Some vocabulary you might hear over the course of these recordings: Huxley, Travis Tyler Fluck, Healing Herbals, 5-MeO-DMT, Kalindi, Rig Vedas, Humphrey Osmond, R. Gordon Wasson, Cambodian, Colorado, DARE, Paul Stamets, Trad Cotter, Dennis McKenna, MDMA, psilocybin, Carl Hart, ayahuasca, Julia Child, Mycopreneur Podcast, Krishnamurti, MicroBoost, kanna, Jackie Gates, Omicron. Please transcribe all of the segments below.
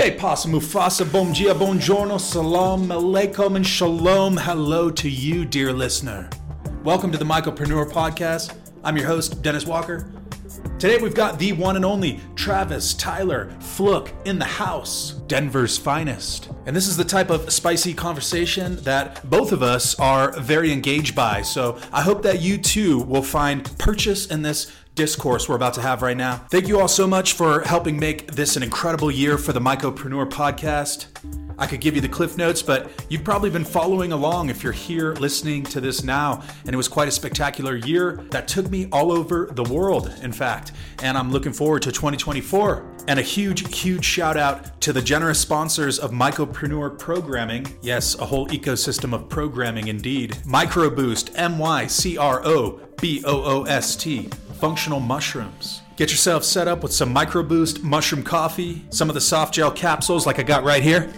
Que pasa, Mufasa? Bom dia, buongiorno, salam, aleikum, and shalom. Hello to you, dear listener. Welcome to the Mycopreneur Podcast. I'm your host, Dennis Walker. Today we've got the one and only Travis Tyler Fluck in the house, Denver's finest. And this is the type of spicy conversation that both of us are very engaged by. So I hope that you too will find purchase in this discourse we're about to have right now. Thank you all so much for helping make this an incredible year for the Mycopreneur Podcast. I could give you the cliff notes, but you've probably been following along if you're here listening to this now, and it was quite a spectacular year that took me all over the world, in fact, and I'm looking forward to 2024. And a huge, huge shout out to the generous sponsors of Mycopreneur Programming. Yes, a whole ecosystem of programming indeed. MicroBoost, MycroBoost, functional mushrooms. Get yourself set up with some MicroBoost mushroom coffee, some of the soft gel capsules like I got right here.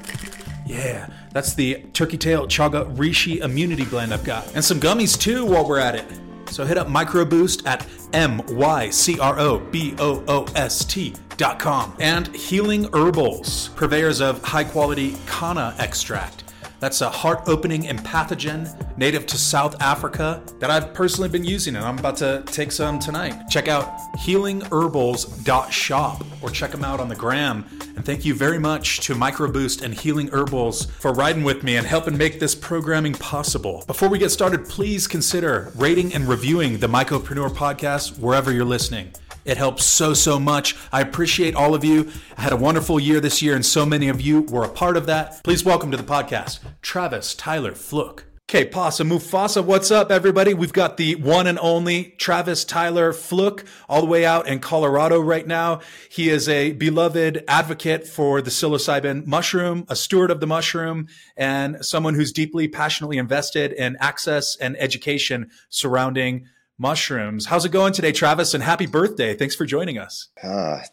Yeah, that's the Turkey Tail Chaga Reishi Immunity Blend I've got. And some gummies too while we're at it. So hit up MicroBoost at MycroBoost.com. And Healing Herbals, purveyors of high-quality kanna extract. That's a heart-opening empathogen native to South Africa that I've personally been using, and I'm about to take some tonight. Check out healingherbals.shop or check them out on the gram. And thank you very much to MicroBoost and Healing Herbals for riding with me and helping make this programming possible. Before we get started, please consider rating and reviewing the Mycopreneur Podcast wherever you're listening. It helps so, so much. I appreciate all of you. I had a wonderful year this year, and so many of you were a part of that. Please welcome to the podcast, Travis Tyler Fluck. Okay, Pasa Mufasa, what's up, everybody? We've got the one and only Travis Tyler Fluck all the way out in Colorado right now. He is a beloved advocate for the psilocybin mushroom, a steward of the mushroom, and someone who's deeply, passionately invested in access and education surrounding mushrooms. How's it going today, Travis? And happy birthday. Thanks for joining us.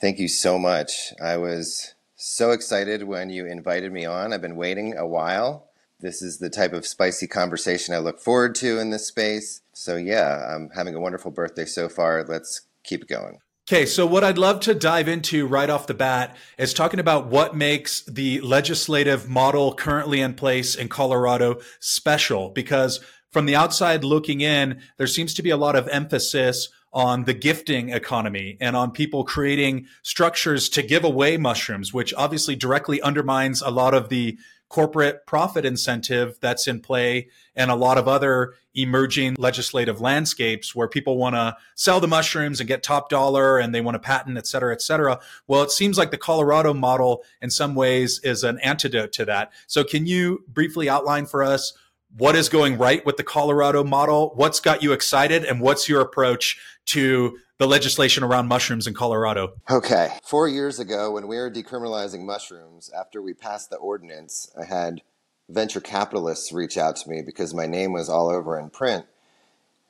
Thank you so much. I was so excited when you invited me on. I've been waiting a while. This is the type of spicy conversation I look forward to in this space. So yeah, I'm having a wonderful birthday so far. Let's keep it going. Okay, so what I'd love to dive into right off the bat is talking about what makes the legislative model currently in place in Colorado special, because from the outside looking in, there seems to be a lot of emphasis on the gifting economy and on people creating structures to give away mushrooms, which obviously directly undermines a lot of the corporate profit incentive that's in play and a lot of other emerging legislative landscapes where people want to sell the mushrooms and get top dollar and they want to patent, et cetera, et cetera. Well, it seems like the Colorado model in some ways is an antidote to that. So can you briefly outline for us what is going right with the Colorado model? What's got you excited? And what's your approach to the legislation around mushrooms in Colorado? Okay. 4 years ago, when we were decriminalizing mushrooms, after we passed the ordinance, I had venture capitalists reach out to me because my name was all over in print.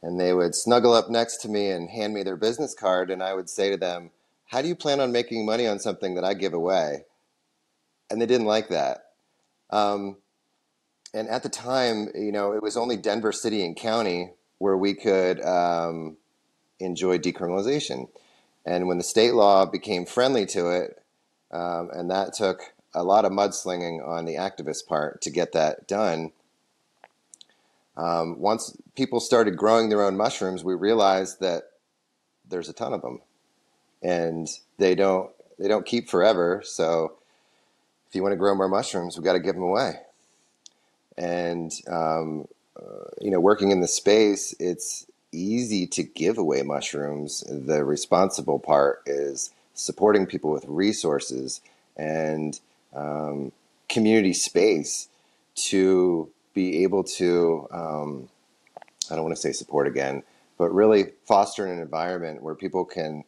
And they would snuggle up next to me and hand me their business card. And I would say to them, how do you plan on making money on something that I give away? And they didn't like that. And at the time, you know, it was only Denver City and County where we could enjoy decriminalization. And when the state law became friendly to it, and that took a lot of mudslinging on the activist part to get that done. Once people started growing their own mushrooms, we realized that there's a ton of them, and they don't keep forever. So if you want to grow more mushrooms, we've got to give them away. And, you know, working in the space, it's easy to give away mushrooms. The responsible part is supporting people with resources and community space to be able to, I don't want to say support again, but really foster an environment where people can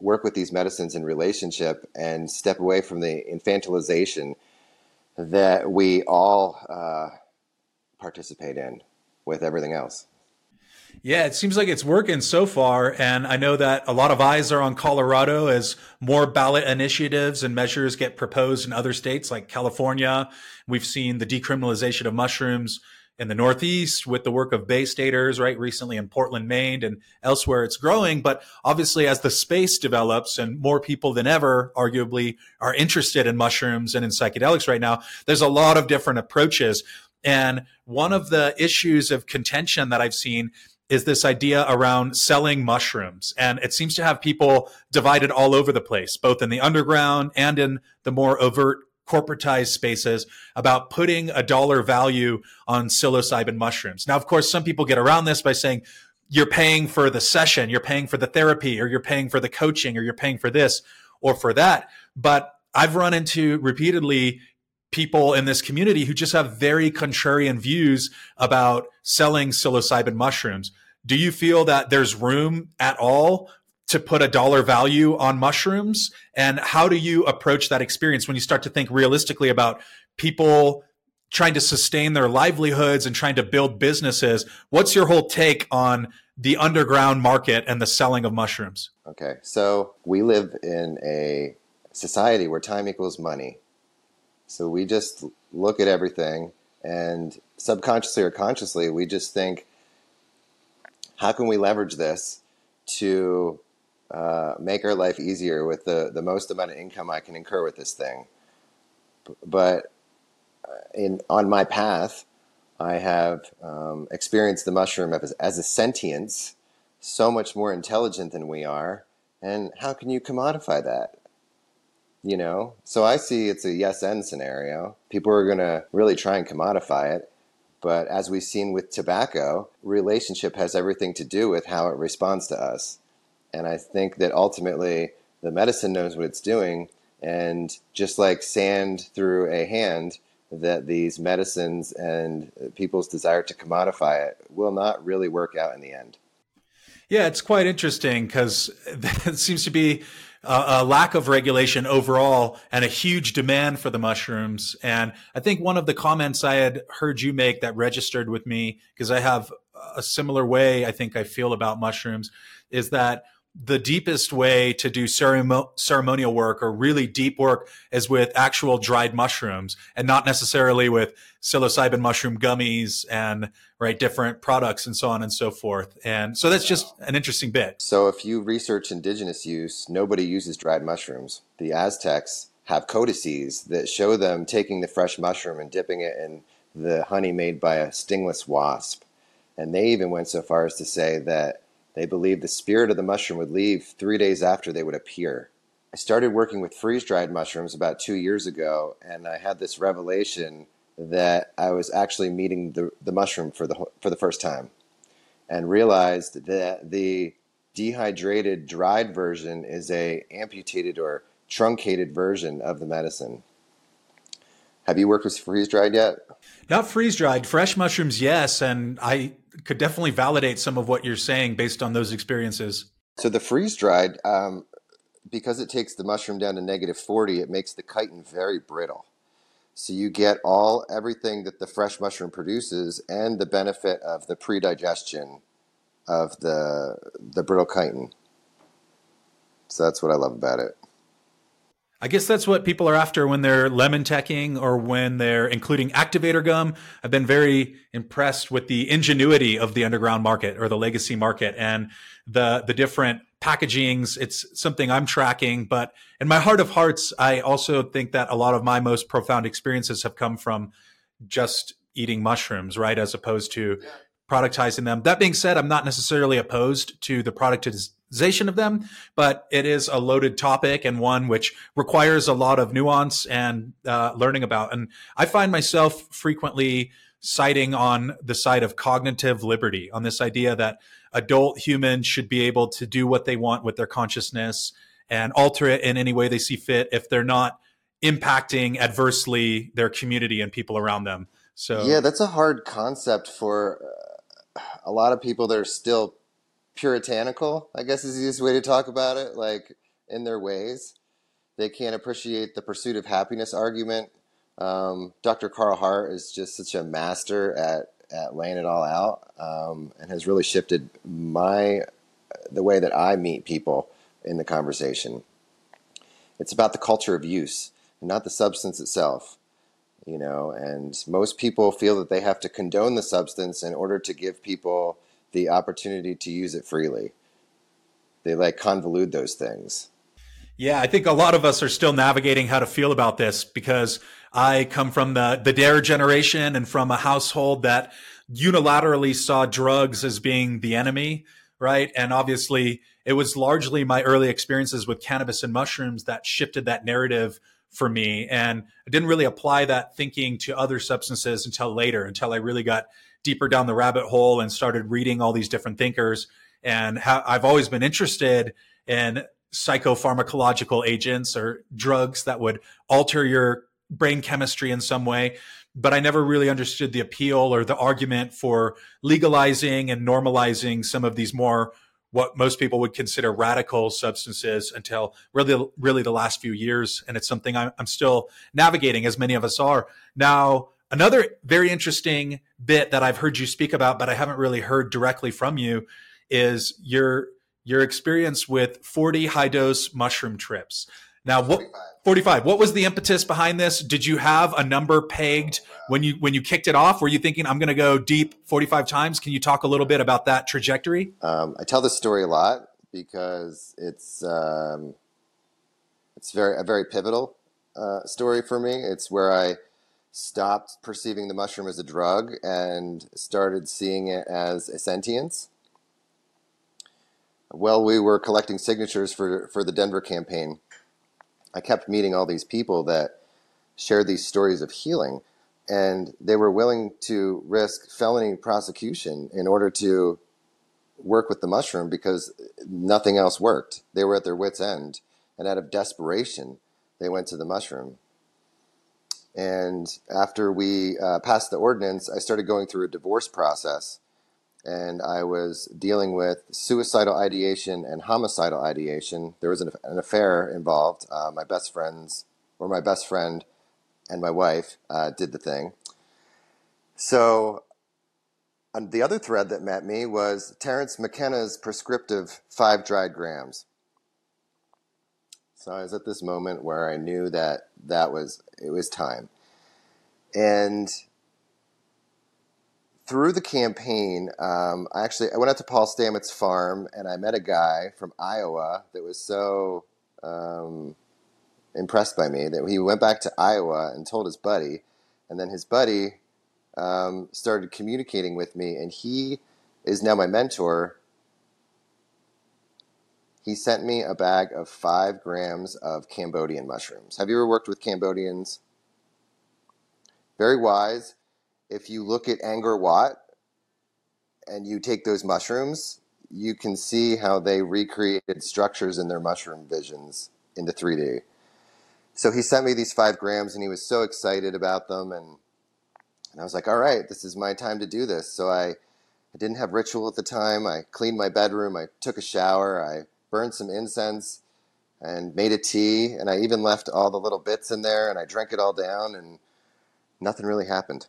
work with these medicines in relationship and step away from the infantilization that we all participate in with everything else. Yeah, it seems like it's working so far. And I know that a lot of eyes are on Colorado as more ballot initiatives and measures get proposed in other states like California. We've seen the decriminalization of mushrooms in the Northeast with the work of Bay Staters, right, recently in Portland, Maine, and elsewhere it's growing. But obviously, as the space develops and more people than ever, arguably, are interested in mushrooms and in psychedelics right now, there's a lot of different approaches. And one of the issues of contention that I've seen is this idea around selling mushrooms. And it seems to have people divided all over the place, both in the underground and in the more overt corporatized spaces, about putting a dollar value on psilocybin mushrooms. Now, of course, some people get around this by saying, you're paying for the session, you're paying for the therapy, or you're paying for the coaching, or you're paying for this or for that. But I've run into repeatedly people in this community who just have very contrarian views about selling psilocybin mushrooms. Do you feel that there's room at all to put a dollar value on mushrooms? And how do you approach that experience when you start to think realistically about people trying to sustain their livelihoods and trying to build businesses? What's your whole take on the underground market and the selling of mushrooms? Okay, so we live in a society where time equals money. So we just look at everything, and subconsciously or consciously, we just think, how can we leverage this to make our life easier with the most amount of income I can incur with this thing? But on my path, I have experienced the mushroom as a sentience, so much more intelligent than we are, and how can you commodify that? You know, so I see it's a yes and scenario. People are going to really try and commodify it. But as we've seen with tobacco, relationship has everything to do with how it responds to us. And I think that ultimately the medicine knows what it's doing. And just like sand through a hand, that these medicines and people's desire to commodify it will not really work out in the end. Yeah, it's quite interesting because it seems to be a lack of regulation overall and a huge demand for the mushrooms. And I think one of the comments I had heard you make that registered with me, because I have a similar way I think I feel about mushrooms, is that the deepest way to do ceremonial work or really deep work is with actual dried mushrooms and not necessarily with psilocybin mushroom gummies and right different products and so on and so forth. And so that's just an interesting bit. So if you research indigenous use, nobody uses dried mushrooms. The Aztecs have codices that show them taking the fresh mushroom and dipping it in the honey made by a stingless wasp. And they even went so far as to say that they believed the spirit of the mushroom would leave 3 days after they would appear. I started working with freeze-dried mushrooms about 2 years ago, and I had this revelation that I was actually meeting the mushroom for the first time, and realized that the dehydrated, dried version is a amputated or truncated version of the medicine. Have you worked with freeze-dried yet? Not freeze-dried. Fresh mushrooms, yes, and I could definitely validate some of what you're saying based on those experiences. So the freeze-dried, because it takes the mushroom down to negative 40, it makes the chitin very brittle. So you get everything that the fresh mushroom produces and the benefit of the pre-digestion of the brittle chitin. So that's what I love about it. I guess that's what people are after when they're lemon teching or when they're including activator gum. I've been very impressed with the ingenuity of the underground market or the legacy market and the different packagings. It's something I'm tracking, but in my heart of hearts, I also think that a lot of my most profound experiences have come from just eating mushrooms, right? As opposed to productizing them. That being said, I'm not necessarily opposed to the productization of them, but it is a loaded topic and one which requires a lot of nuance and learning about. And I find myself frequently citing on the side of cognitive liberty, on this idea that adult humans should be able to do what they want with their consciousness and alter it in any way they see fit if they're not impacting adversely their community and people around them. So yeah, that's a hard concept for a lot of people that are still puritanical, I guess is the easiest way to talk about it, like in their ways. They can't appreciate the pursuit of happiness argument. Dr. Carl Hart is just such a master at laying it all out, and has really shifted the way that I meet people in the conversation. It's about the culture of use and not the substance itself. you know, and most people feel that they have to condone the substance in order to give people the opportunity to use it freely. They like convolute those things. Yeah, I think a lot of us are still navigating how to feel about this, because I come from the DARE generation and from a household that unilaterally saw drugs as being the enemy, right? And obviously, it was largely my early experiences with cannabis and mushrooms that shifted that narrative for me. And I didn't really apply that thinking to other substances until later, until I really got deeper down the rabbit hole and started reading all these different thinkers. And I've always been interested in psychopharmacological agents or drugs that would alter your brain chemistry in some way. But I never really understood the appeal or the argument for legalizing and normalizing some of these more what most people would consider radical substances until really the last few years. And it's something I'm still navigating, as many of us are. Now, another very interesting bit that I've heard you speak about, but I haven't really heard directly from you, is your experience with 40 high-dose mushroom trips. Now, 45. What was the impetus behind this? Did you have a number pegged when you kicked it off? Were you thinking, I'm going to go deep 45 times? Can you talk a little bit about that trajectory? I tell this story a lot because it's a very pivotal story for me. It's where I stopped perceiving the mushroom as a drug and started seeing it as a sentience. Well, we were collecting signatures for the Denver campaign. I kept meeting all these people that shared these stories of healing, and they were willing to risk felony prosecution in order to work with the mushroom because nothing else worked. They were at their wits' end, and out of desperation, they went to the mushroom. And after we passed the ordinance, I started going through a divorce process, and I was dealing with suicidal ideation and homicidal ideation. There was an affair involved. My best friend and my wife did the thing. So the other thread that met me was Terrence McKenna's prescriptive 5 dried grams. So I was at this moment where I knew that it was time. And through the campaign, I went out to Paul Stamets' farm, and I met a guy from Iowa that was so impressed by me that he went back to Iowa and told his buddy, and then his buddy started communicating with me, and he is now my mentor. He sent me a bag of 5 grams of Cambodian mushrooms. Have you ever worked with Cambodians? Very wise. If you look at Angkor Wat and you take those mushrooms, you can see how they recreated structures in their mushroom visions into 3D. So he sent me these 5 grams, and he was so excited about them. And I was like, all right, this is my time to do this. So I didn't have ritual at the time. I cleaned my bedroom. I took a shower. I burned some incense and made a tea. And I even left all the little bits in there, and I drank it all down, and nothing really happened.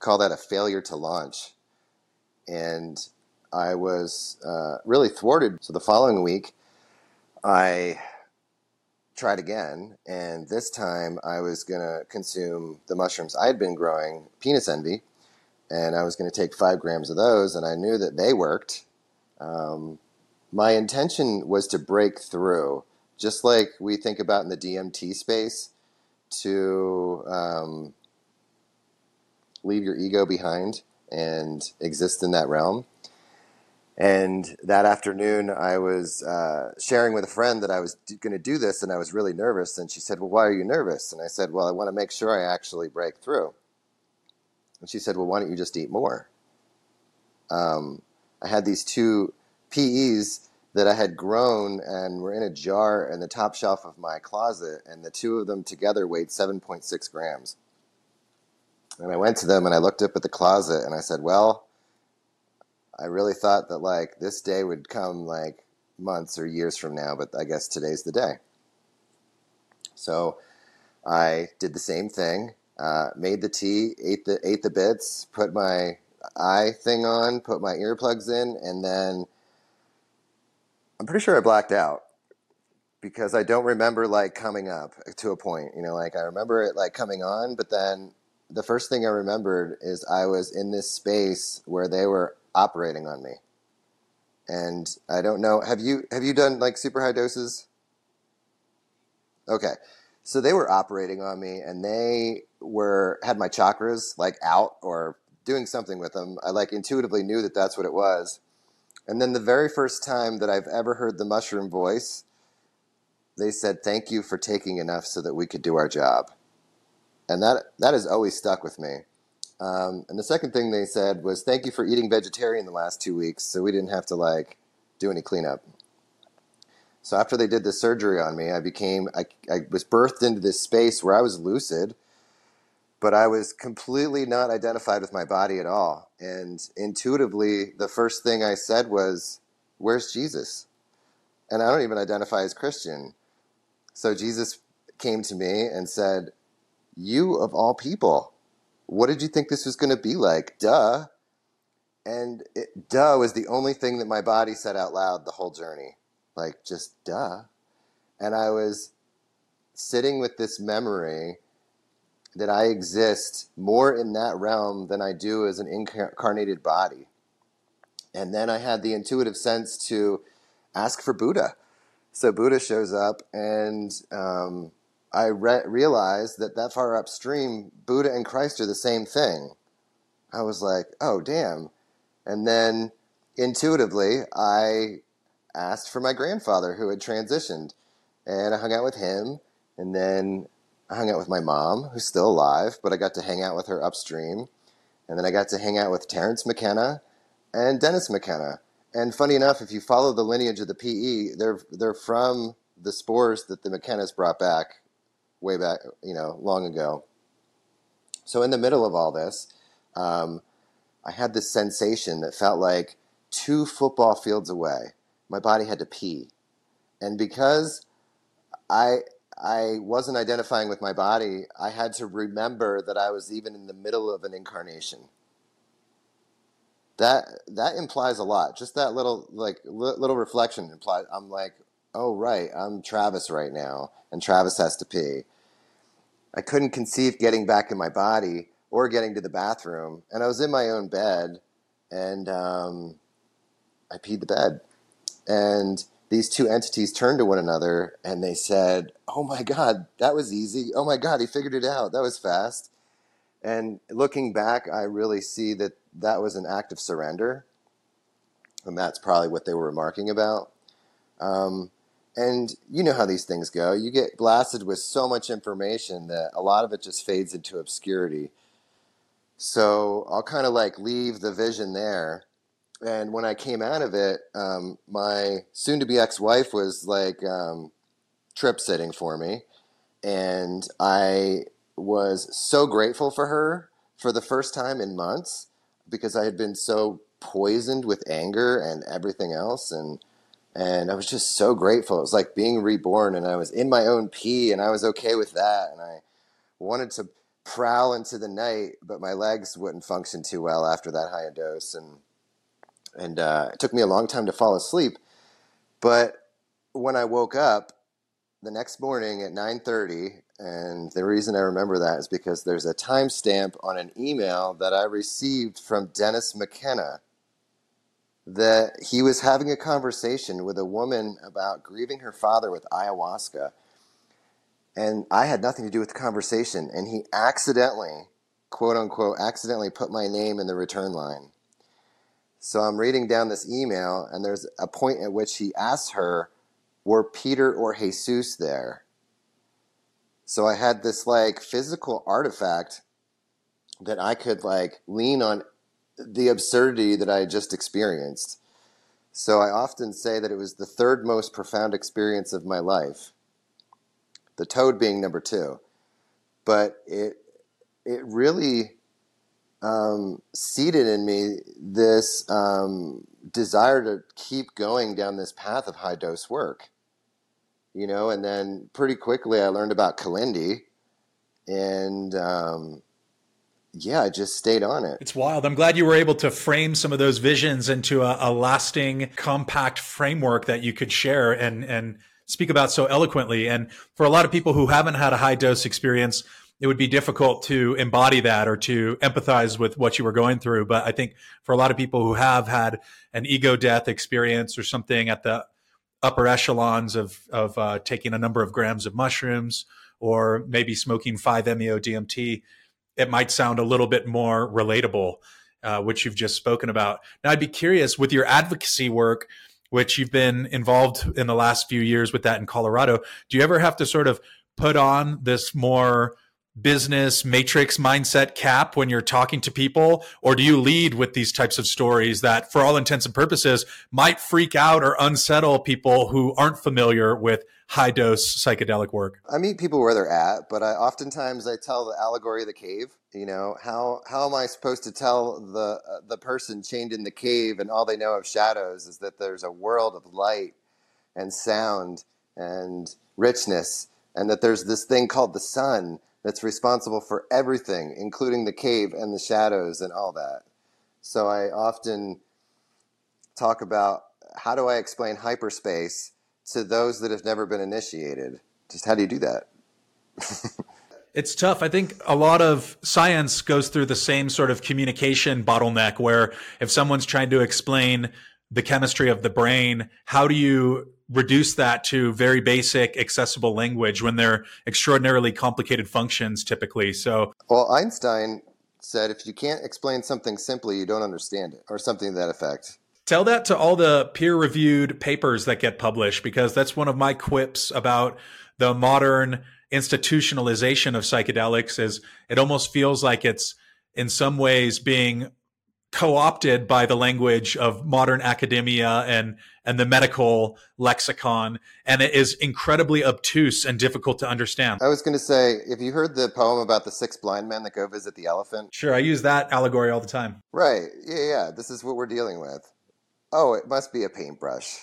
Call that a failure to launch. And I was really thwarted. So the following week, I tried again. And this time I was going to consume the mushrooms I had been growing, Penis Envy. And I was going to take 5 grams of those. And I knew that they worked. My intention was to break through, just like we think about in the DMT space, to leave your ego behind and exist in that realm. And that afternoon I was sharing with a friend that I was going to do this, and I was really nervous. And she said, well, why are you nervous? And I said, well, I want to make sure I actually break through. And she said, well, why don't you just eat more? I had these 2 PEs that I had grown and were in a jar in the top shelf of my closet. And the two of them together weighed 7.6 grams. And I went to them and I looked up at the closet and I said, well, I really thought that like this day would come like months or years from now, but I guess today's the day. So I did the same thing, made the tea, ate the bits, put my eye thing on, put my earplugs in, and then I'm pretty sure I blacked out because I don't remember like coming up to a point, you know, like I remember it like coming on, but then the first thing I remembered is I was in this space where they were operating on me. And I don't know, have you done like super high doses? Okay. So they were operating on me and they were, had my chakras like out or doing something with them. I like intuitively knew that that's what it was. And then the very first time that I've ever heard the mushroom voice, they said, "Thank you for taking enough so that we could do our job." And that has always stuck with me. And the second thing they said was, "Thank you for eating vegetarian the last 2 weeks so we didn't have to like do any cleanup." So after they did the surgery on me, I was birthed into this space where I was lucid, but I was completely not identified with my body at all. And intuitively, the first thing I said was, "Where's Jesus?" And I don't even identify as Christian. So Jesus came to me and said, "You of all people, what did you think this was going to be like? Duh." And duh was the only thing that my body said out loud the whole journey. Like, just duh. And I was sitting with this memory that I exist more in that realm than I do as an incarnated body. And then I had the intuitive sense to ask for Buddha. So Buddha shows up, and I realized that far upstream, Buddha and Christ are the same thing. I was like, oh, damn. And then intuitively, I asked for my grandfather who had transitioned, and I hung out with him, and then I hung out with my mom, who's still alive, but I got to hang out with her upstream. And then I got to hang out with Terrence McKenna and Dennis McKenna. And funny enough, if you follow the lineage of the PE, they're from the spores that the McKennas brought back way back, you know, long ago. So in the middle of all this, I had this sensation that felt like 2 football fields away. My body had to pee. And because I wasn't identifying with my body, I had to remember that I was even in the middle of an incarnation. That implies a lot. Just that little reflection implies, I'm like, oh, right, I'm Travis right now, and Travis has to pee. I couldn't conceive getting back in my body or getting to the bathroom, and I was in my own bed, and I peed the bed. And these two entities turned to one another and they said, "Oh my God, that was easy. Oh my God, he figured it out. That was fast." And looking back, I really see that that was an act of surrender. And that's probably what they were remarking about. And you know how these things go. You get blasted with so much information that a lot of it just fades into obscurity. So I'll kind of like leave the vision there. And when I came out of it, my soon-to-be ex-wife was like trip-sitting for me. And I was so grateful for her for the first time in months because I had been so poisoned with anger and everything else. And I was just so grateful. It was like being reborn, and I was in my own pee, and I was okay with that. And I wanted to prowl into the night, but my legs wouldn't function too well after that high a dose. And it took me a long time to fall asleep. But when I woke up the next morning at 9:30, and the reason I remember that is because there's a timestamp on an email that I received from Dennis McKenna that he was having a conversation with a woman about grieving her father with ayahuasca. And I had nothing to do with the conversation. And he accidentally, quote unquote, accidentally put my name in the return line. So I'm reading down this email, and there's a point at which he asks her, "Were Peter or Jesus there?" So I had this like physical artifact that I could like lean on the absurdity that I had just experienced. So I often say that it was the third most profound experience of my life, the toad being number 2. But it really seeded in me this desire to keep going down this path of high dose work, you know. And then pretty quickly I learned about Kalindi, and yeah, I just stayed on it. It's wild. I'm glad you were able to frame some of those visions into a lasting, compact framework that you could share and speak about so eloquently. And for a lot of people who haven't had a high dose experience, it would be difficult to embody that or to empathize with what you were going through. But I think for a lot of people who have had an ego death experience or something at the upper echelons of taking a number of grams of mushrooms or maybe smoking 5-MeO-DMT, it might sound a little bit more relatable, which you've just spoken about. Now, I'd be curious with your advocacy work, which you've been involved in the last few years with that in Colorado, do you ever have to sort of put on this more business matrix mindset cap when you're talking to people? Or do you lead with these types of stories that for all intents and purposes might freak out or unsettle people who aren't familiar with high dose psychedelic work? I meet people where they're at, but I oftentimes tell the allegory of the cave. You know, how am I supposed to tell the person chained in the cave and all they know of shadows is that there's a world of light and sound and richness, and that there's this thing called the sun that's responsible for everything, including the cave and the shadows and all that. So I often talk about, how do I explain hyperspace to those that have never been initiated? Just how do you do that? It's tough. I think a lot of science goes through the same sort of communication bottleneck where if someone's trying to explain the chemistry of the brain, how do you reduce that to very basic, accessible language when they're extraordinarily complicated functions typically? So, well, Einstein said, if you can't explain something simply, you don't understand it, or something to that effect. Tell that to all the peer-reviewed papers that get published, because that's one of my quips about the modern institutionalization of psychedelics is it almost feels like it's in some ways being co-opted by the language of modern academia and the medical lexicon. And it is incredibly obtuse and difficult to understand. I was going to say, if you heard the poem about the 6 blind men that go visit the elephant. Sure. I use that allegory all the time. Right. Yeah. This is what we're dealing with. Oh, it must be a paintbrush.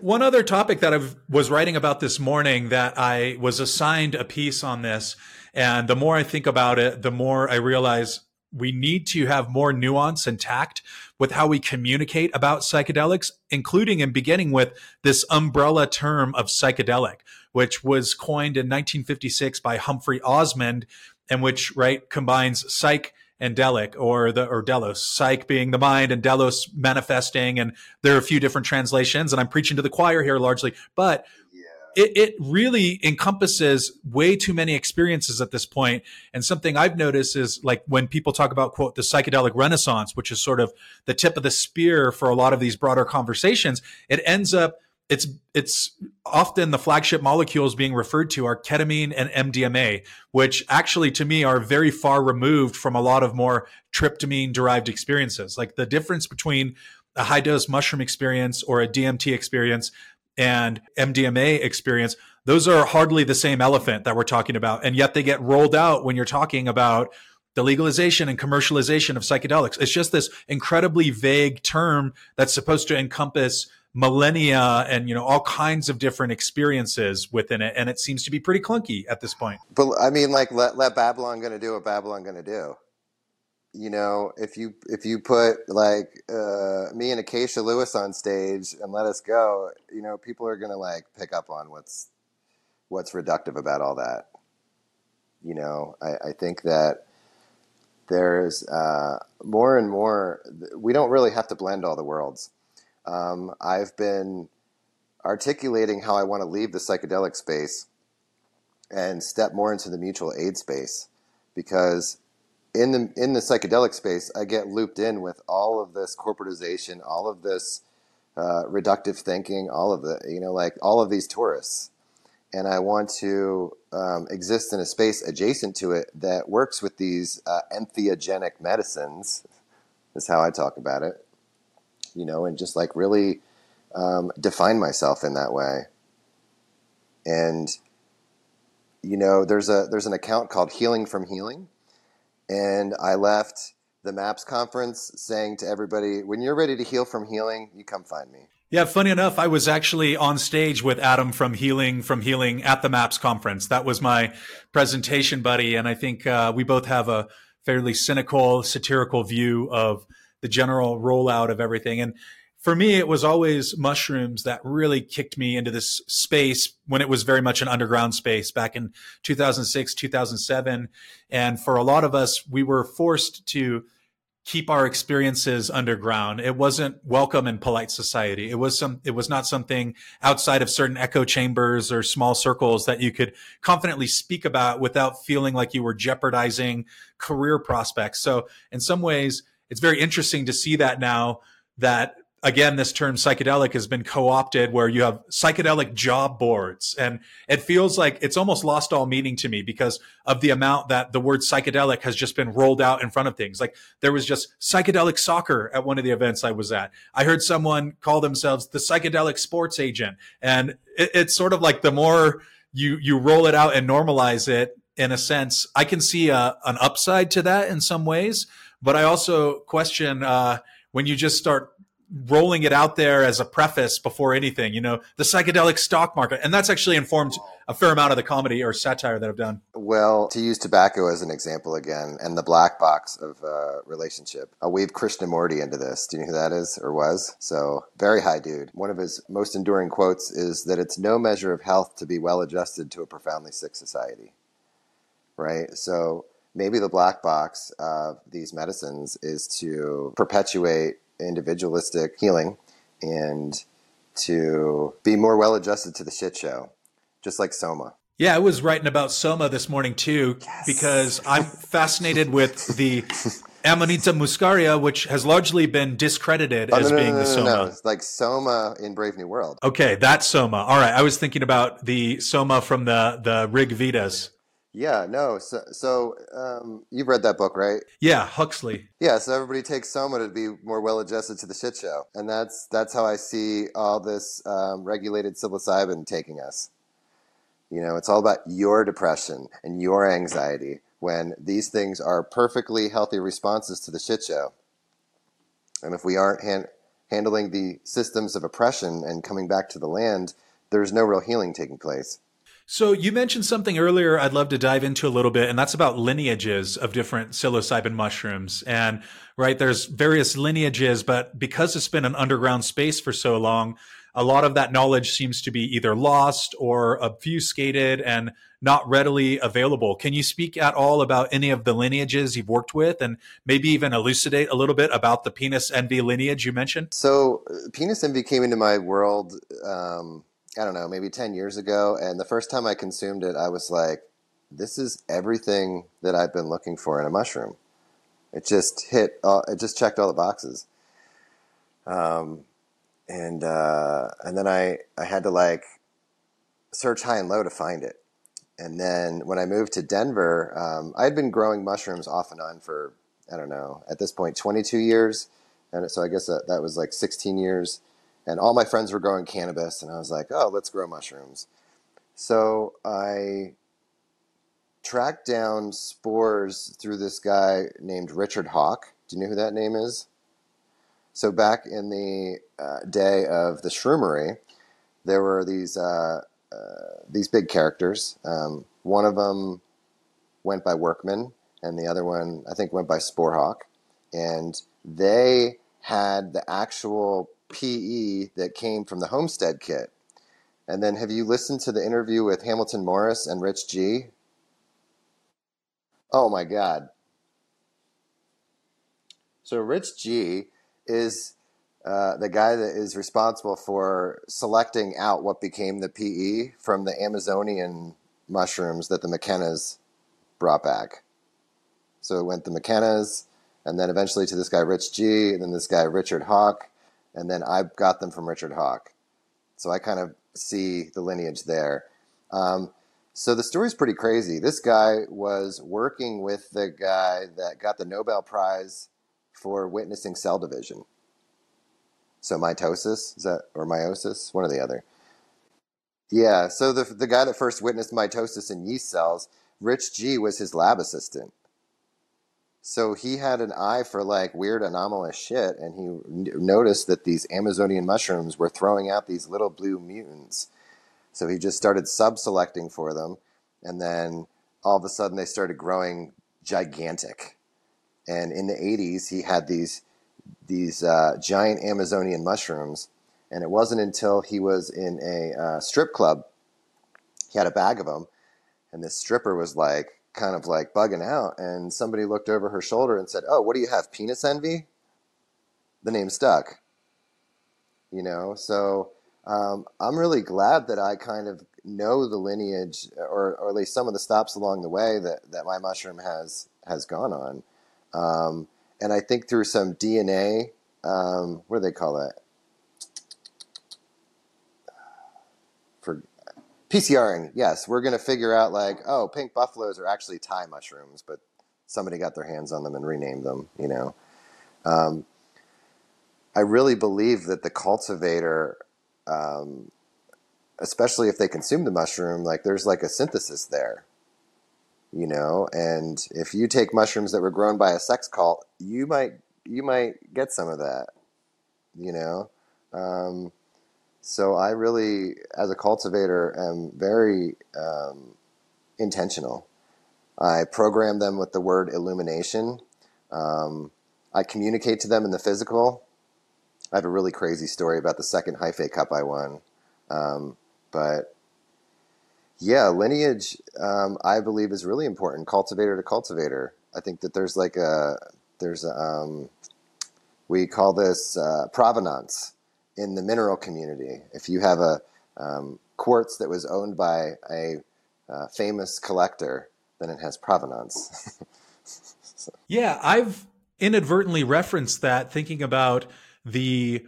One other topic that I was writing about this morning that I was assigned a piece on this. And the more I think about it, the more I realize we need to have more nuance and tact with how we communicate about psychedelics, including and beginning with this umbrella term of psychedelic, which was coined in 1956 by Humphrey Osmond, and which, right, combines psych and delic, or delos, psych being the mind and delos manifesting. And there are a few different translations, and I'm preaching to the choir here largely, but yeah, it really encompasses way too many experiences at this point. And something I've noticed is, like, when people talk about, quote, the psychedelic renaissance, which is sort of the tip of the spear for a lot of these broader conversations, it ends up, it's often the flagship molecules being referred to are ketamine and MDMA, which actually to me are very far removed from a lot of more tryptamine derived experiences. Like, the difference between a high dose mushroom experience or a DMT experience and MDMA experience, those are hardly the same elephant that we're talking about. And yet they get rolled out when you're talking about the legalization and commercialization of psychedelics. It's just this incredibly vague term that's supposed to encompass millennia and, you know, all kinds of different experiences within it, and it seems to be pretty clunky at this point. But I mean, like, let Babylon gonna do what Babylon gonna do. You know, if you put me and Acacia Lewis on stage and let us go, you know, people are gonna pick up on what's reductive about all that. You know, I think that there's more and more, we don't really have to blend all the worlds. I've been articulating how I want to leave the psychedelic space and step more into the mutual aid space, because in the psychedelic space, I get looped in with all of this corporatization, all of this reductive thinking, all of the, all of these tourists. And I want to exist in a space adjacent to it that works with these entheogenic medicines, is how I talk about it. You know, and just really define myself in that way. And, you know, there's an account called Healing from Healing. And I left the MAPS conference saying to everybody, when you're ready to heal from healing, you come find me. Yeah, funny enough, I was actually on stage with Adam from Healing at the MAPS conference. That was my presentation buddy. And I think we both have a fairly cynical, satirical view of the general rollout of everything. And for me, it was always mushrooms that really kicked me into this space when it was very much an underground space back in 2006, 2007. And for a lot of us, we were forced to keep our experiences underground. It wasn't welcome in polite society. It was not something outside of certain echo chambers or small circles that you could confidently speak about without feeling like you were jeopardizing career prospects. So in some ways, it's very interesting to see that now that, again, this term psychedelic has been co-opted where you have psychedelic job boards. And it feels like it's almost lost all meaning to me because of the amount that the word psychedelic has just been rolled out in front of things. Like there was just psychedelic soccer at one of the events I was at. I heard someone call themselves the psychedelic sports agent. And it's sort of like the more you roll it out and normalize it, in a sense, I can see an upside to that in some ways. But I also question when you just start rolling it out there as a preface before anything, you know, the psychedelic stock market. And that's actually informed a fair amount of the comedy or satire that I've done. Well, to use tobacco as an example again, and the black box of relationship, I weave Krishnamurti into this. Do you know who that is or was? So very high dude. One of his most enduring quotes is that it's no measure of health to be well adjusted to a profoundly sick society. Right? So maybe the black box of these medicines is to perpetuate individualistic healing and to be more well adjusted to the shit show, just like Soma. Yeah, I was writing about Soma this morning too, yes, because I'm fascinated with the Amanita muscaria, which has largely been discredited as being the Soma. No. It's like Soma in Brave New World. Okay, that's Soma. All right, I was thinking about the Soma from the Rig Vedas. Yeah, no. So you've read that book, right? Yeah, Huxley. Yeah, so everybody takes Soma to be more well-adjusted to the shit show. And that's how I see all this regulated psilocybin taking us. You know, it's all about your depression and your anxiety when these things are perfectly healthy responses to the shit show. And if we aren't handling the systems of oppression and coming back to the land, there's no real healing taking place. So you mentioned something earlier I'd love to dive into a little bit, and that's about lineages of different psilocybin mushrooms. And right, there's various lineages, but because it's been an underground space for so long, a lot of that knowledge seems to be either lost or obfuscated and not readily available. Can you speak at all about any of the lineages you've worked with and maybe even elucidate a little bit about the Penis Envy lineage you mentioned? So Penis Envy came into my world, I don't know, maybe 10 years ago. And the first time I consumed it, I was like, this is everything that I've been looking for in a mushroom. It just checked all the boxes. And then I had to like search high and low to find it. And then when I moved to Denver, I'd been growing mushrooms off and on for, I don't know, at this point, 22 years. And so I guess that was like 16 years. And all my friends were growing cannabis, and I was like, oh, let's grow mushrooms. So I tracked down spores through this guy named Richard Hawk. Do you know who that name is? So back in the day of the shroomery, there were these big characters. One of them went by Workman, and the other one, I think, went by Sporehawk. And they had the actual PE that came from the Homestead kit. And then have you listened to the interview with Hamilton Morris and Rich G? Oh my God. So Rich G is the guy that is responsible for selecting out what became the PE from the Amazonian mushrooms that the McKennas brought back. So it went the McKennas, and then eventually to this guy Rich G, and then this guy Richard Hawk. And then I got them from Richard Hawk. So I kind of see the lineage there. So the story's pretty crazy. This guy was working with the guy that got the Nobel Prize for witnessing cell division. So mitosis, is that, or meiosis? One or the other. Yeah, so the guy that first witnessed mitosis in yeast cells, Rich G was his lab assistant. So he had an eye for like weird anomalous shit, and he noticed that these Amazonian mushrooms were throwing out these little blue mutants. So he just started sub-selecting for them, and then all of a sudden they started growing gigantic. And in the 80s, he had these giant Amazonian mushrooms. And it wasn't until he was in a strip club, he had a bag of them, and this stripper was like, kind of like bugging out. And somebody looked over her shoulder and said, "Oh, what do you have? Penis envy?" The name stuck, you know? So I'm really glad that I kind of know the lineage, or at least some of the stops along the way that my mushroom has gone on. And I think through some DNA, what do they call that? PCRing, yes, we're going to figure out like, oh, pink buffaloes are actually Thai mushrooms, but somebody got their hands on them and renamed them, you know. I really believe that the cultivator, especially if they consume the mushroom, like there's like a synthesis there, you know. And if you take mushrooms that were grown by a sex cult, you might get some of that, you know. So I really, as a cultivator, am very intentional. I program them with the word illumination. I communicate to them in the physical. I have a really crazy story about the second Hyphae Cup I won. But yeah, lineage, I believe, is really important, cultivator to cultivator. I think that there's like we call this provenance. In the mineral community, if you have a quartz that was owned by a famous collector, then it has provenance. So. Yeah, I've inadvertently referenced that thinking about the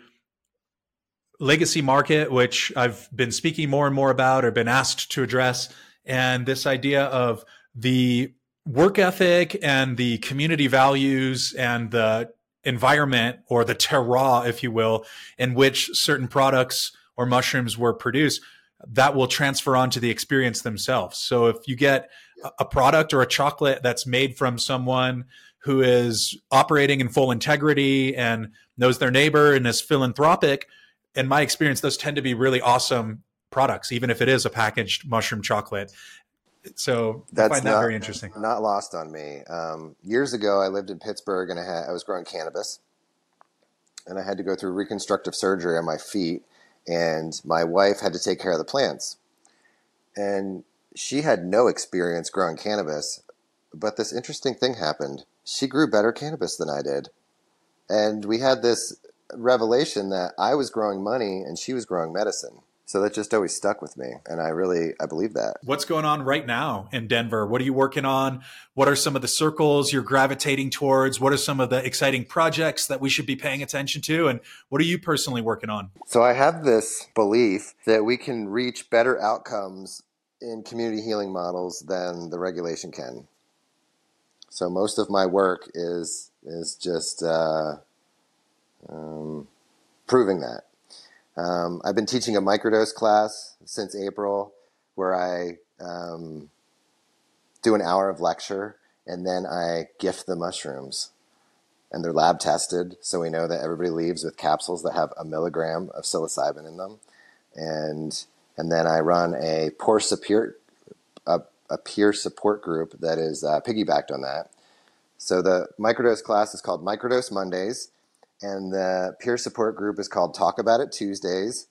legacy market, which I've been speaking more and more about or been asked to address, and this idea of the work ethic and the community values and the environment, or the terroir, if you will, in which certain products or mushrooms were produced, that will transfer onto the experience themselves. So if you get a product or a chocolate that's made from someone who is operating in full integrity and knows their neighbor and is philanthropic, in my experience, those tend to be really awesome products, even if it is a packaged mushroom chocolate. So that's very interesting. Not lost on me. Years ago, I lived in Pittsburgh and I was growing cannabis, and I had to go through reconstructive surgery on my feet, and my wife had to take care of the plants, and she had no experience growing cannabis, but this interesting thing happened. She grew better cannabis than I did. And we had this revelation that I was growing money and she was growing medicine. So that just always stuck with me. And I believe that. What's going on right now in Denver? What are you working on? What are some of the circles you're gravitating towards? What are some of the exciting projects that we should be paying attention to? And what are you personally working on? So I have this belief that we can reach better outcomes in community healing models than the regulation can. So most of my work is just proving that. I've been teaching a microdose class since April, where I do an hour of lecture, and then I gift the mushrooms, and they're lab tested. So we know that everybody leaves with capsules that have 1 milligram of psilocybin in them. And then I run a peer support group that is piggybacked on that. So the microdose class is called Microdose Mondays. And the peer support group is called Talk About It Tuesdays.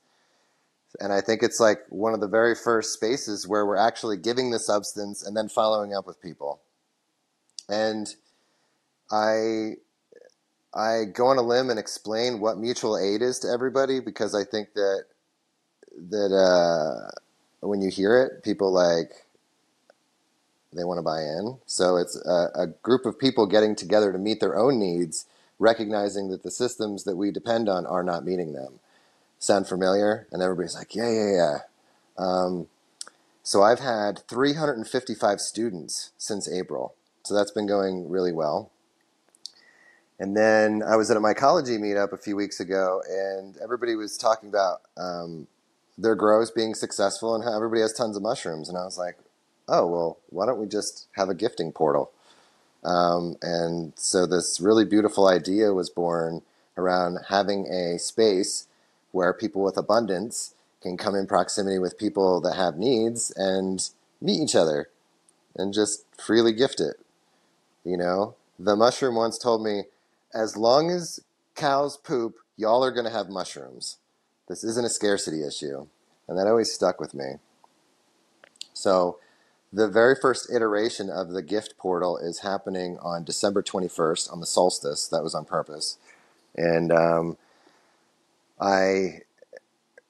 And I think it's like one of the very first spaces where we're actually giving the substance and then following up with people. And I go on a limb and explain what mutual aid is to everybody, because I think that when you hear it, people like, they want to buy in. So it's a group of people getting together to meet their own needs, recognizing that the systems that we depend on are not meeting them. Sound familiar? And everybody's like, yeah, yeah, yeah. So I've had 355 students since April. So that's been going really well. And then I was at a mycology meetup a few weeks ago, and everybody was talking about their grows being successful and how everybody has tons of mushrooms. And I was like, oh, well, why don't we just have a gifting portal? And so this really beautiful idea was born around having a space where people with abundance can come in proximity with people that have needs and meet each other and just freely gift it. You know, the mushroom once told me, as long as cows poop, y'all are going to have mushrooms. This isn't a scarcity issue. And that always stuck with me. So the very first iteration of the gift portal is happening on December 21st on the solstice. That was on purpose. And I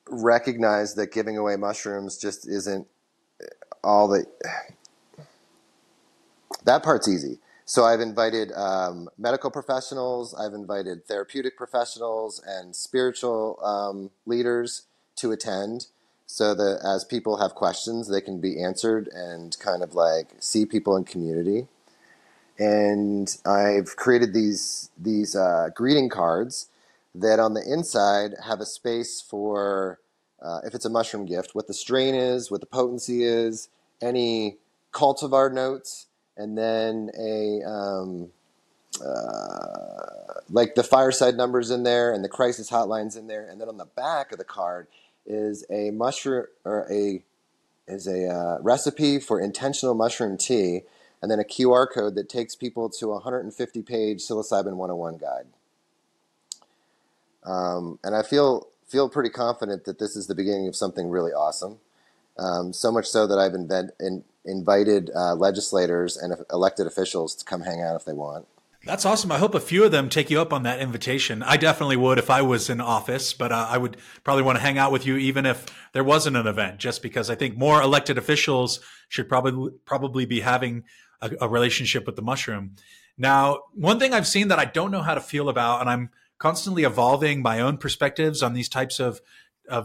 recognize that giving away mushrooms just isn't all that. That part's easy. So I've invited medical professionals, I've invited therapeutic professionals and spiritual leaders to attend so that as people have questions, they can be answered and kind of like see people in community. And I've created these greeting cards that on the inside have a space for, if it's a mushroom gift, what the strain is, what the potency is, any cultivar notes, and then a like the fireside numbers in there and the crisis hotlines in there, and then on the back of the card is a mushroom or a recipe for intentional mushroom tea, and then a QR code that takes people to a 150-page psilocybin 101 guide. And I feel pretty confident that this is the beginning of something really awesome. So much so that I've invited legislators and elected officials to come hang out if they want. That's awesome. I hope a few of them take you up on that invitation. I definitely would if I was in office, but I would probably want to hang out with you even if there wasn't an event, just because I think more elected officials should probably be having a relationship with the mushroom. Now, one thing I've seen that I don't know how to feel about, and I'm constantly evolving my own perspectives on these types of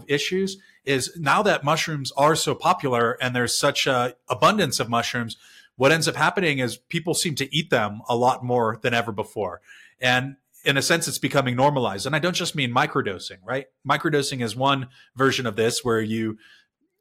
issues, is now that mushrooms are so popular and there's such an abundance of mushrooms, what ends up happening is people seem to eat them a lot more than ever before. And in a sense, it's becoming normalized. And I don't just mean microdosing, right? Microdosing is one version of this where you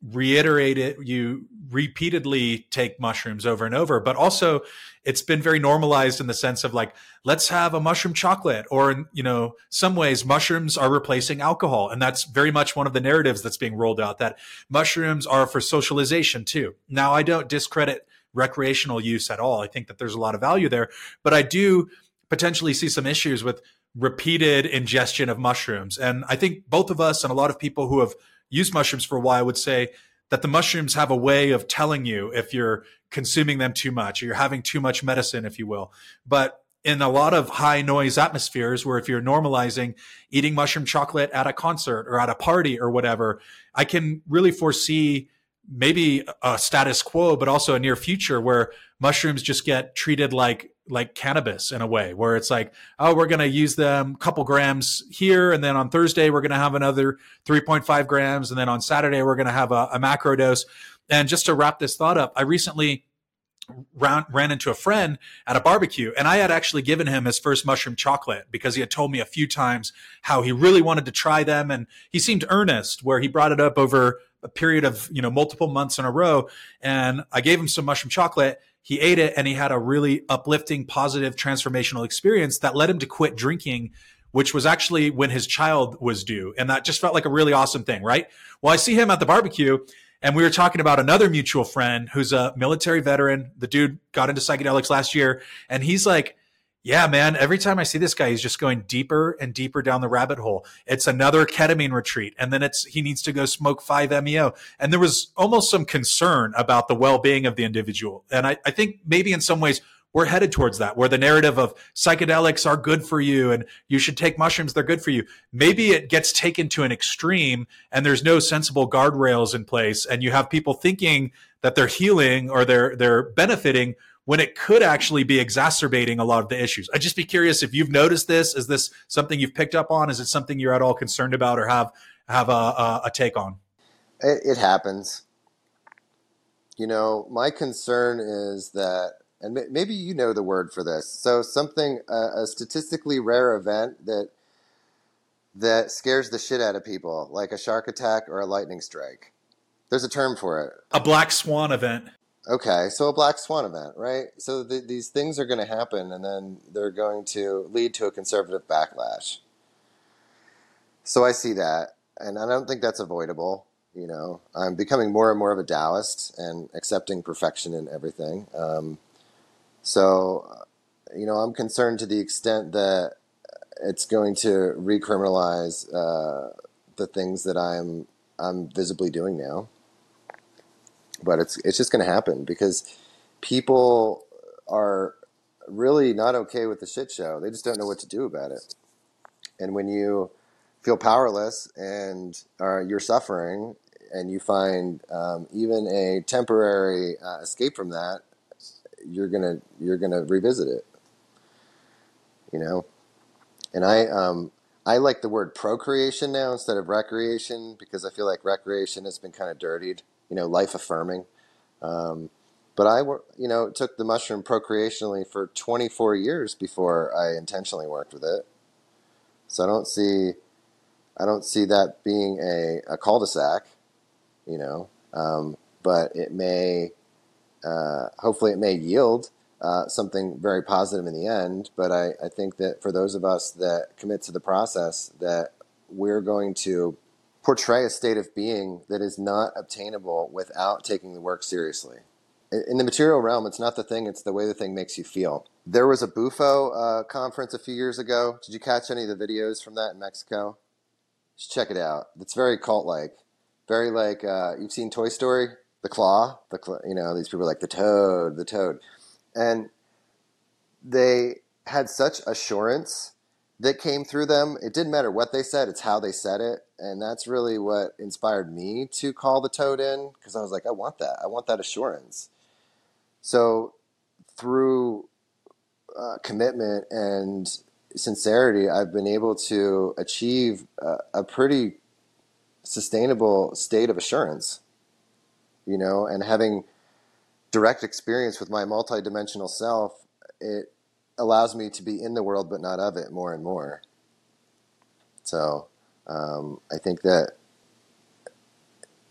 reiterate it, you repeatedly take mushrooms over and over, but also it's been very normalized in the sense of like, let's have a mushroom chocolate, or, you know, some ways mushrooms are replacing alcohol. And that's very much one of the narratives that's being rolled out, that mushrooms are for socialization too. Now, I don't discredit recreational use at all. I think that there's a lot of value there, but I do potentially see some issues with repeated ingestion of mushrooms. And I think both of us and a lot of people who have used mushrooms for a while would say that the mushrooms have a way of telling you if you're consuming them too much, or you're having too much medicine, if you will. But in a lot of high noise atmospheres where if you're normalizing eating mushroom chocolate at a concert or at a party or whatever, I can really foresee maybe a status quo, but also a near future where mushrooms just get treated like cannabis in a way, where it's like, oh, we're going to use them a couple grams here, and then on Thursday, we're going to have another 3.5 grams. And then on Saturday, we're going to have a macro dose. And just to wrap this thought up, I recently ran into a friend at a barbecue, and I had actually given him his first mushroom chocolate because he had told me a few times how he really wanted to try them. And he seemed earnest, where he brought it up over a period of, you know, multiple months in a row. And I gave him some mushroom chocolate. He ate it, and he had a really uplifting, positive, transformational experience that led him to quit drinking, which was actually when his child was due. And that just felt like a really awesome thing, right? Well, I see him at the barbecue, and we were talking about another mutual friend who's a military veteran. The dude got into psychedelics last year, and he's like, yeah, man, every time I see this guy, he's just going deeper and deeper down the rabbit hole. It's another ketamine retreat. And then he needs to go smoke 5-MeO. And there was almost some concern about the well-being of the individual. And I think maybe in some ways we're headed towards that, where the narrative of psychedelics are good for you and you should take mushrooms, they're good for you. Maybe it gets taken to an extreme and there's no sensible guardrails in place. And you have people thinking that they're healing or they're benefiting, when it could actually be exacerbating a lot of the issues. I'd just be curious if you've noticed this. Is this something you've picked up on? Is it something you're at all concerned about or have a take on? It happens. You know, my concern is that, and maybe you know the word for this, so something, a statistically rare event that scares the shit out of people, like a shark attack or a lightning strike. There's a term for it. A black swan event. Okay, so a black swan event, right? So these things are going to happen, and then they're going to lead to a conservative backlash. So I see that, and I don't think that's avoidable. You know, I'm becoming more and more of a Taoist and accepting perfection in everything. So, you know, I'm concerned to the extent that it's going to recriminalize the things that I'm visibly doing now. But it's just going to happen because people are really not okay with the shit show. They just don't know what to do about it. And when you feel powerless and you're suffering and you find even a temporary escape from that, you're gonna revisit it, you know. And I like the word procreation now instead of recreation, because I feel like recreation has been kind of dirtied, you know, life affirming. But I, you know, took the mushroom procreationally for 24 years before I intentionally worked with it. So I don't see that being a cul-de-sac, you know. But it may, hopefully it may yield something very positive in the end. But I think that for those of us that commit to the process, that we're going to portray a state of being that is not obtainable without taking the work seriously. In the material realm, it's not the thing, it's the way the thing makes you feel. There was a Bufo conference a few years ago. Did you catch any of the videos from that in Mexico? Just check it out. It's very cult-like. Very like, you've seen Toy Story? The claw? You know, these people are like, the toad, the toad. And they had such assurance that came through them. It didn't matter what they said, it's how they said it. And that's really what inspired me to call the toad in, because I was like, I want that. I want that assurance. So through commitment and sincerity, I've been able to achieve a pretty sustainable state of assurance, you know, and having direct experience with my multidimensional self, it allows me to be in the world, but not of it, more and more. So I think that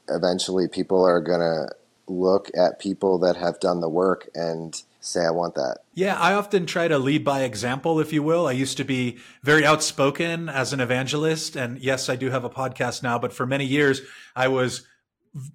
eventually people are going to look at people that have done the work and say, I want that. Yeah, I often try to lead by example, if you will. I used to be very outspoken as an evangelist. And yes, I do have a podcast now, but for many years, I was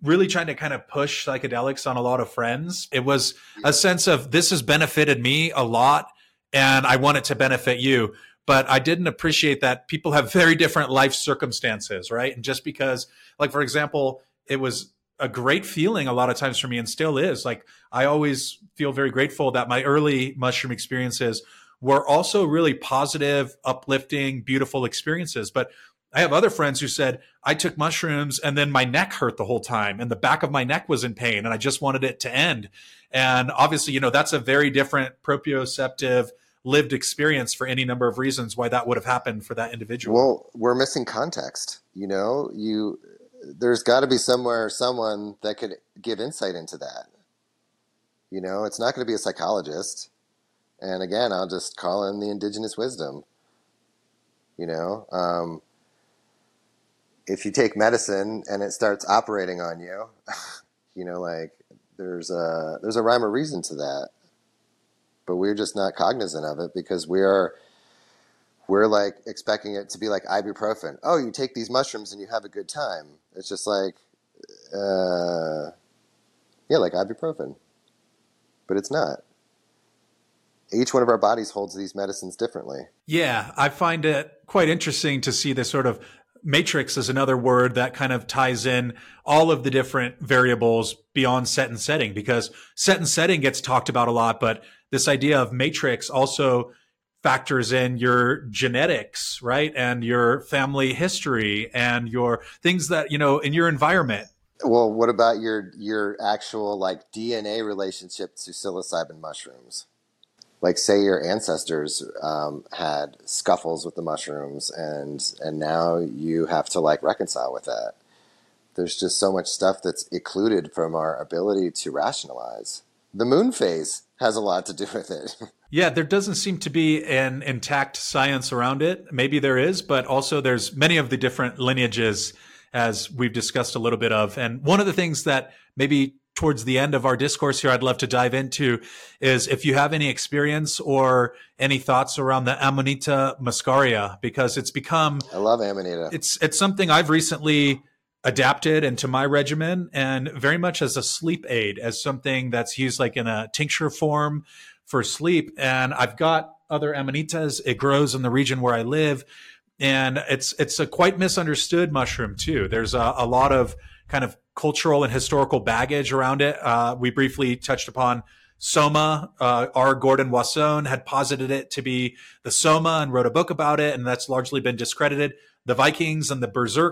really trying to kind of push psychedelics on a lot of friends. It was a sense of, this has benefited me a lot, and I want it to benefit you. But I didn't appreciate that people have very different life circumstances, right? And just because, like, for example, it was a great feeling a lot of times for me, and still is. Like, I always feel very grateful that my early mushroom experiences were also really positive, uplifting, beautiful experiences. But I have other friends who said, I took mushrooms and then my neck hurt the whole time, and the back of my neck was in pain, and I just wanted it to end. And obviously, you know, that's a very different proprioceptive lived experience for any number of reasons why that would have happened for that individual. Well, we're missing context, you know, there's got to be somewhere, someone that could give insight into that. You know, it's not going to be a psychologist. And again, I'll just call in the indigenous wisdom. You know, if you take medicine and it starts operating on you, you know, like there's a rhyme or reason to that, but we're just not cognizant of it because we're like expecting it to be like ibuprofen. Oh, you take these mushrooms and you have a good time. It's just like, yeah, like ibuprofen, but it's not. Each one of our bodies holds these medicines differently. Yeah. I find it quite interesting to see this sort of matrix is another word that kind of ties in all of the different variables beyond set and setting, because set and setting gets talked about a lot, but this idea of matrix also factors in your genetics, right? And your family history and your things that, you know, in your environment. Well, what about your actual like DNA relationship to psilocybin mushrooms? Like say your ancestors had scuffles with the mushrooms and now you have to like reconcile with that. There's just so much stuff that's occluded from our ability to rationalize. The moon phase has a lot to do with it. Yeah, there doesn't seem to be an intact science around it. Maybe there is, but also there's many of the different lineages as we've discussed a little bit of. And one of the things that maybe towards the end of our discourse here, I'd love to dive into is if you have any experience or any thoughts around the Amanita muscaria, because it's become, I love Amanita. It's something I've recently adapted into my regimen, and very much as a sleep aid, as something that's used like in a tincture form for sleep. And I've got other amanitas. It grows in the region where I live, and it's a quite misunderstood mushroom too. There's a lot of kind of cultural and historical baggage around it. We briefly touched upon Soma. R. Gordon Wasson had posited it to be the Soma and wrote a book about it, and that's largely been discredited. The Vikings and the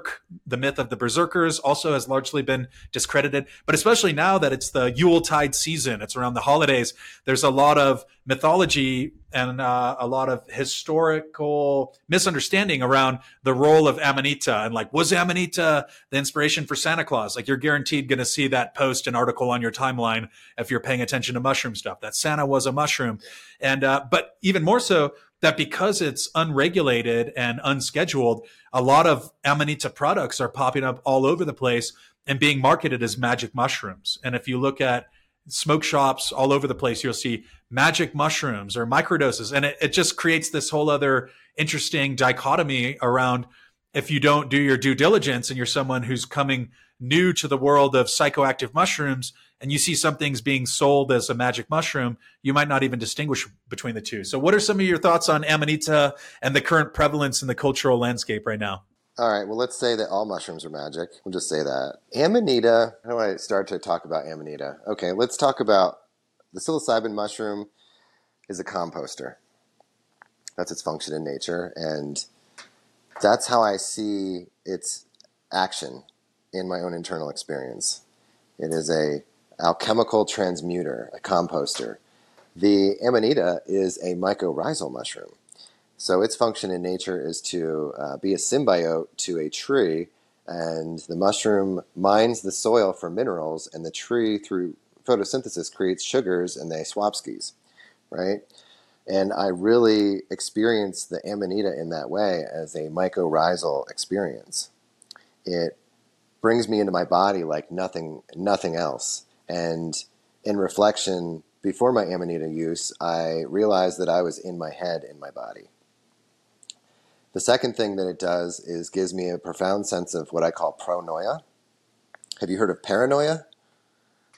myth of the berserkers also has largely been discredited, but especially now that it's the Yuletide season, it's around the holidays, there's a lot of mythology and a lot of historical misunderstanding around the role of Amanita, and like, was Amanita the inspiration for Santa Claus? Like, you're guaranteed going to see that post and article on your timeline if you're paying attention to mushroom stuff, that Santa was a mushroom. And but even more so, that because it's unregulated and unscheduled, a lot of Amanita products are popping up all over the place and being marketed as magic mushrooms. And if you look at smoke shops all over the place, you'll see magic mushrooms or microdoses. And it just creates this whole other interesting dichotomy around, if you don't do your due diligence and you're someone who's coming new to the world of psychoactive mushrooms, and you see something's being sold as a magic mushroom, you might not even distinguish between the two. So what are some of your thoughts on Amanita and the current prevalence in the cultural landscape right now? All right, well, let's say that all mushrooms are magic. We'll just say that. Amanita, how do I start to talk about Amanita? Okay, let's talk about the psilocybin mushroom is a composter. That's its function in nature, and that's how I see its action in my own internal experience. It is a alchemical transmuter, a composter. The Amanita is a mycorrhizal mushroom. So its function in nature is to be a symbiote to a tree, and the mushroom mines the soil for minerals, and the tree through photosynthesis creates sugars, and they swap skis, right? And I really experience the Amanita in that way, as a mycorrhizal experience. It brings me into my body like nothing else. And in reflection, before my Amanita use, I realized that I was in my head, in my body. The second thing that it does is gives me a profound sense of what I call pronoia. Have you heard of paranoia?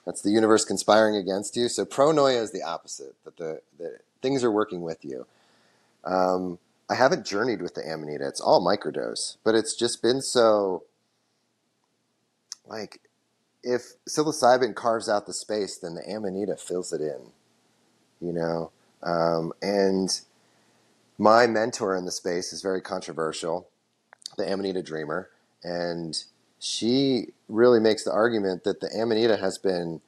That's the universe conspiring against you. So pronoia is the opposite, that the things are working with you. I haven't journeyed with the Amanita. It's all microdose, but it's just been so, like, if psilocybin carves out the space, then the Amanita fills it in, you know? And my mentor in the space is very controversial, the Amanita dreamer. And she really makes the argument that the Amanita has been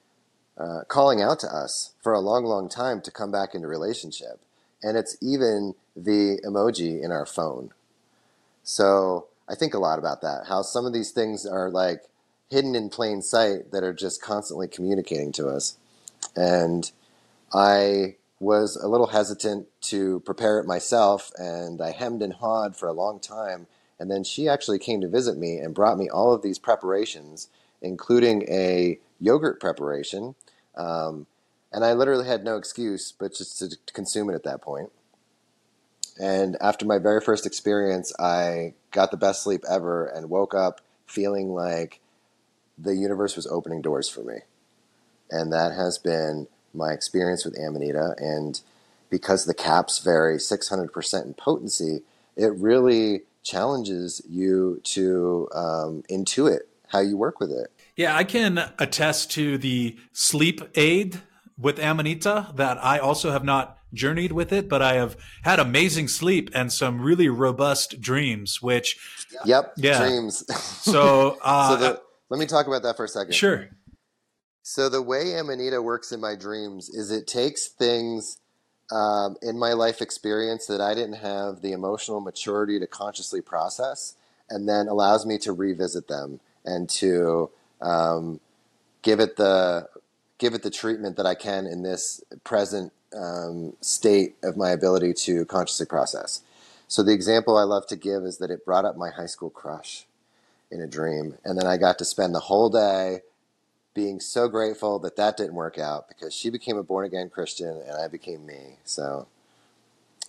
calling out to us for a long, long time to come back into relationship. And it's even the emoji in our phone. So I think a lot about that, how some of these things are like hidden in plain sight that are just constantly communicating to us. And I was a little hesitant to prepare it myself, and I hemmed and hawed for a long time. And then she actually came to visit me and brought me all of these preparations, including a yogurt preparation. And I literally had no excuse but just to consume it at that point. And after my very first experience, I got the best sleep ever and woke up feeling like the universe was opening doors for me. And that has been my experience with Amanita. And because the caps vary 600% in potency, it really challenges you to intuit how you work with it. Yeah, I can attest to the sleep aid with Amanita, that I also have not journeyed with it, but I have had amazing sleep and some really robust dreams, which... Yep, yeah. Dreams. So... let me talk about that for a second. Sure. So the way Amanita works in my dreams is it takes things in my life experience that I didn't have the emotional maturity to consciously process, and then allows me to revisit them and to give it the treatment that I can in this present state of my ability to consciously process. So the example I love to give is that it brought up my high school crush in a dream. And then I got to spend the whole day being so grateful that that didn't work out, because she became a born again Christian and I became me. So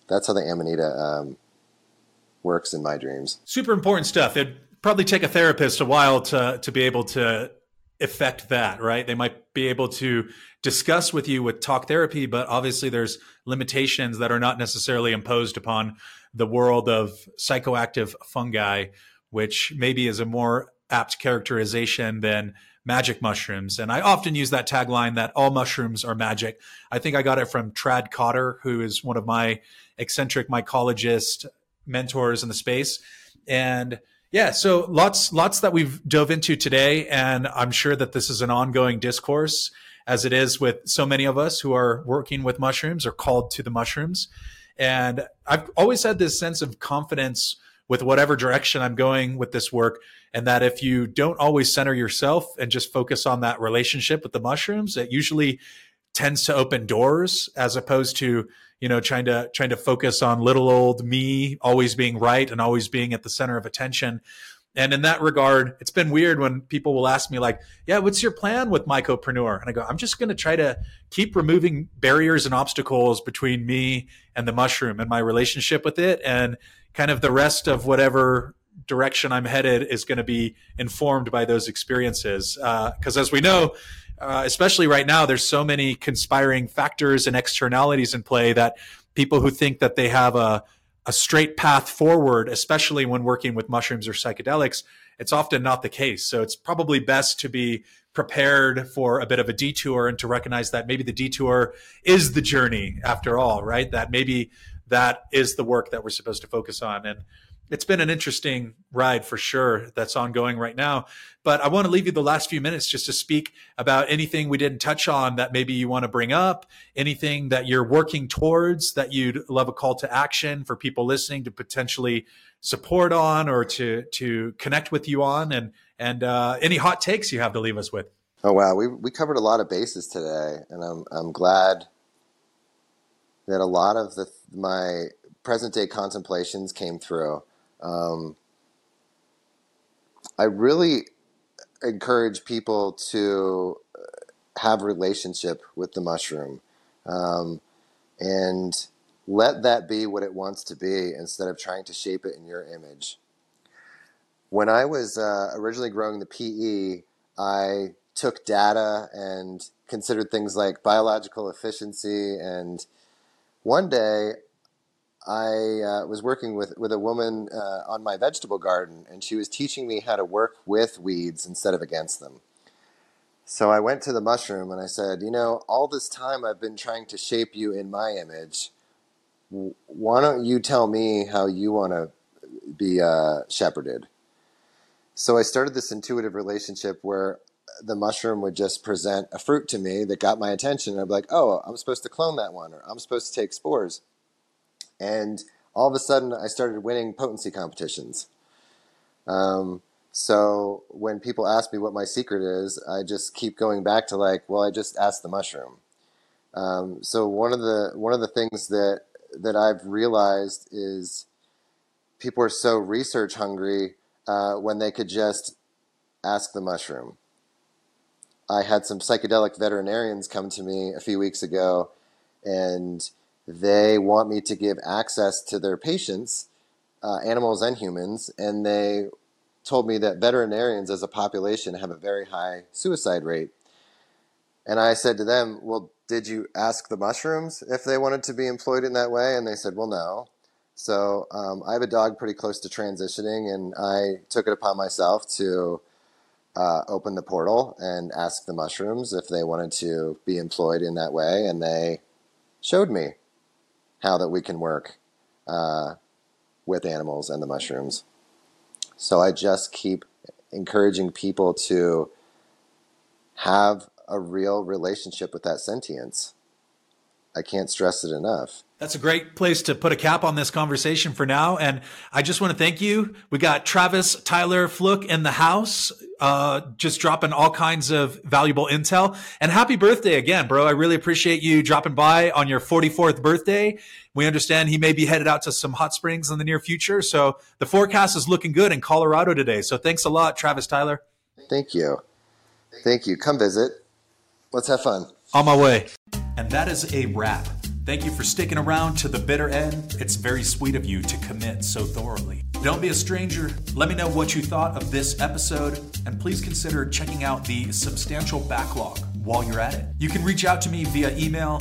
that's how the Amanita works in my dreams. Super important stuff. It probably take a therapist a while to be able to affect that, right? They might be able to discuss with you with talk therapy, but obviously there's limitations that are not necessarily imposed upon the world of psychoactive fungi, which maybe is a more apt characterization than magic mushrooms. And I often use that tagline that all mushrooms are magic. I think I got it from Trad Cotter, who is one of my eccentric mycologist mentors in the space. And yeah, so lots that we've dove into today. And I'm sure that this is an ongoing discourse, as it is with so many of us who are working with mushrooms or called to the mushrooms. And I've always had this sense of confidence with whatever direction I'm going with this work. And that if you don't always center yourself and just focus on that relationship with the mushrooms, it usually tends to open doors, as opposed to, you know, trying to focus on little old me always being right and always being at the center of attention. And in that regard, it's been weird when people will ask me like, yeah, what's your plan with Mycopreneur? And I go, I'm just going to try to keep removing barriers and obstacles between me and the mushroom and my relationship with it. And kind of the rest of whatever direction I'm headed is going to be informed by those experiences. Because as we know, especially right now, there's so many conspiring factors and externalities in play that people who think that they have a straight path forward, especially when working with mushrooms or psychedelics, it's often not the case. So it's probably best to be prepared for a bit of a detour and to recognize that maybe the detour is the journey after all, right? That maybe that is the work that we're supposed to focus on. And it's been an interesting ride for sure that's ongoing right now. But I want to leave you the last few minutes just to speak about anything we didn't touch on that maybe you want to bring up, anything that you're working towards that you'd love a call to action for people listening to potentially support on or to connect with you on, and any hot takes you have to leave us with. Oh, wow. We covered a lot of bases today, and I'm glad that a lot of my present day contemplations came through. I really encourage people to have a relationship with the mushroom, and let that be what it wants to be instead of trying to shape it in your image. When I was originally growing the PE, I took data and considered things like biological efficiency. And one day I was working with a woman on my vegetable garden, and she was teaching me how to work with weeds instead of against them. So I went to the mushroom and I said, you know, all this time I've been trying to shape you in my image. Why don't you tell me how you want to be shepherded? So I started this intuitive relationship where the mushroom would just present a fruit to me that got my attention. And I'd be like, oh, I'm supposed to clone that one, or I'm supposed to take spores. And all of a sudden, I started winning potency competitions. So when people ask me what my secret is, I just keep going back to like, well, I just asked the mushroom. So one of the things that I've realized is people are so research hungry when they could just ask the mushroom. I had some psychedelic veterinarians come to me a few weeks ago, and they want me to give access to their patients, animals and humans, and they told me that veterinarians as a population have a very high suicide rate. And I said to them, well, did you ask the mushrooms if they wanted to be employed in that way? And they said, well, no. So I have a dog pretty close to transitioning, and I took it upon myself to open the portal and ask the mushrooms if they wanted to be employed in that way, and they showed me how that we can work with animals and the mushrooms. So I just keep encouraging people to have a real relationship with that sentience. I can't stress it enough. That's a great place to put a cap on this conversation for now. And I just want to thank you. We got Travis Tyler Fluck in the house, just dropping all kinds of valuable intel. And happy birthday again, bro. I really appreciate you dropping by on your 44th birthday. We understand he may be headed out to some hot springs in the near future. So the forecast is looking good in Colorado today. So thanks a lot, Travis Tyler. Thank you. Thank you. Come visit. Let's have fun. On my way. And that is a wrap. Thank you for sticking around to the bitter end. It's very sweet of you to commit so thoroughly. Don't be a stranger. Let me know what you thought of this episode, and please consider checking out the substantial backlog while you're at it. You can reach out to me via email,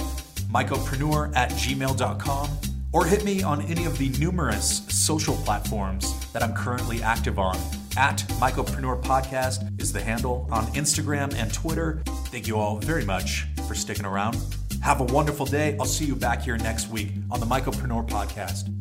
mycopreneur@gmail.com, or hit me on any of the numerous social platforms that I'm currently active on. @MycopreneurPodcast is the handle on Instagram and Twitter. Thank you all very much for sticking around. Have a wonderful day. I'll see you back here next week on the Mycopreneur Podcast.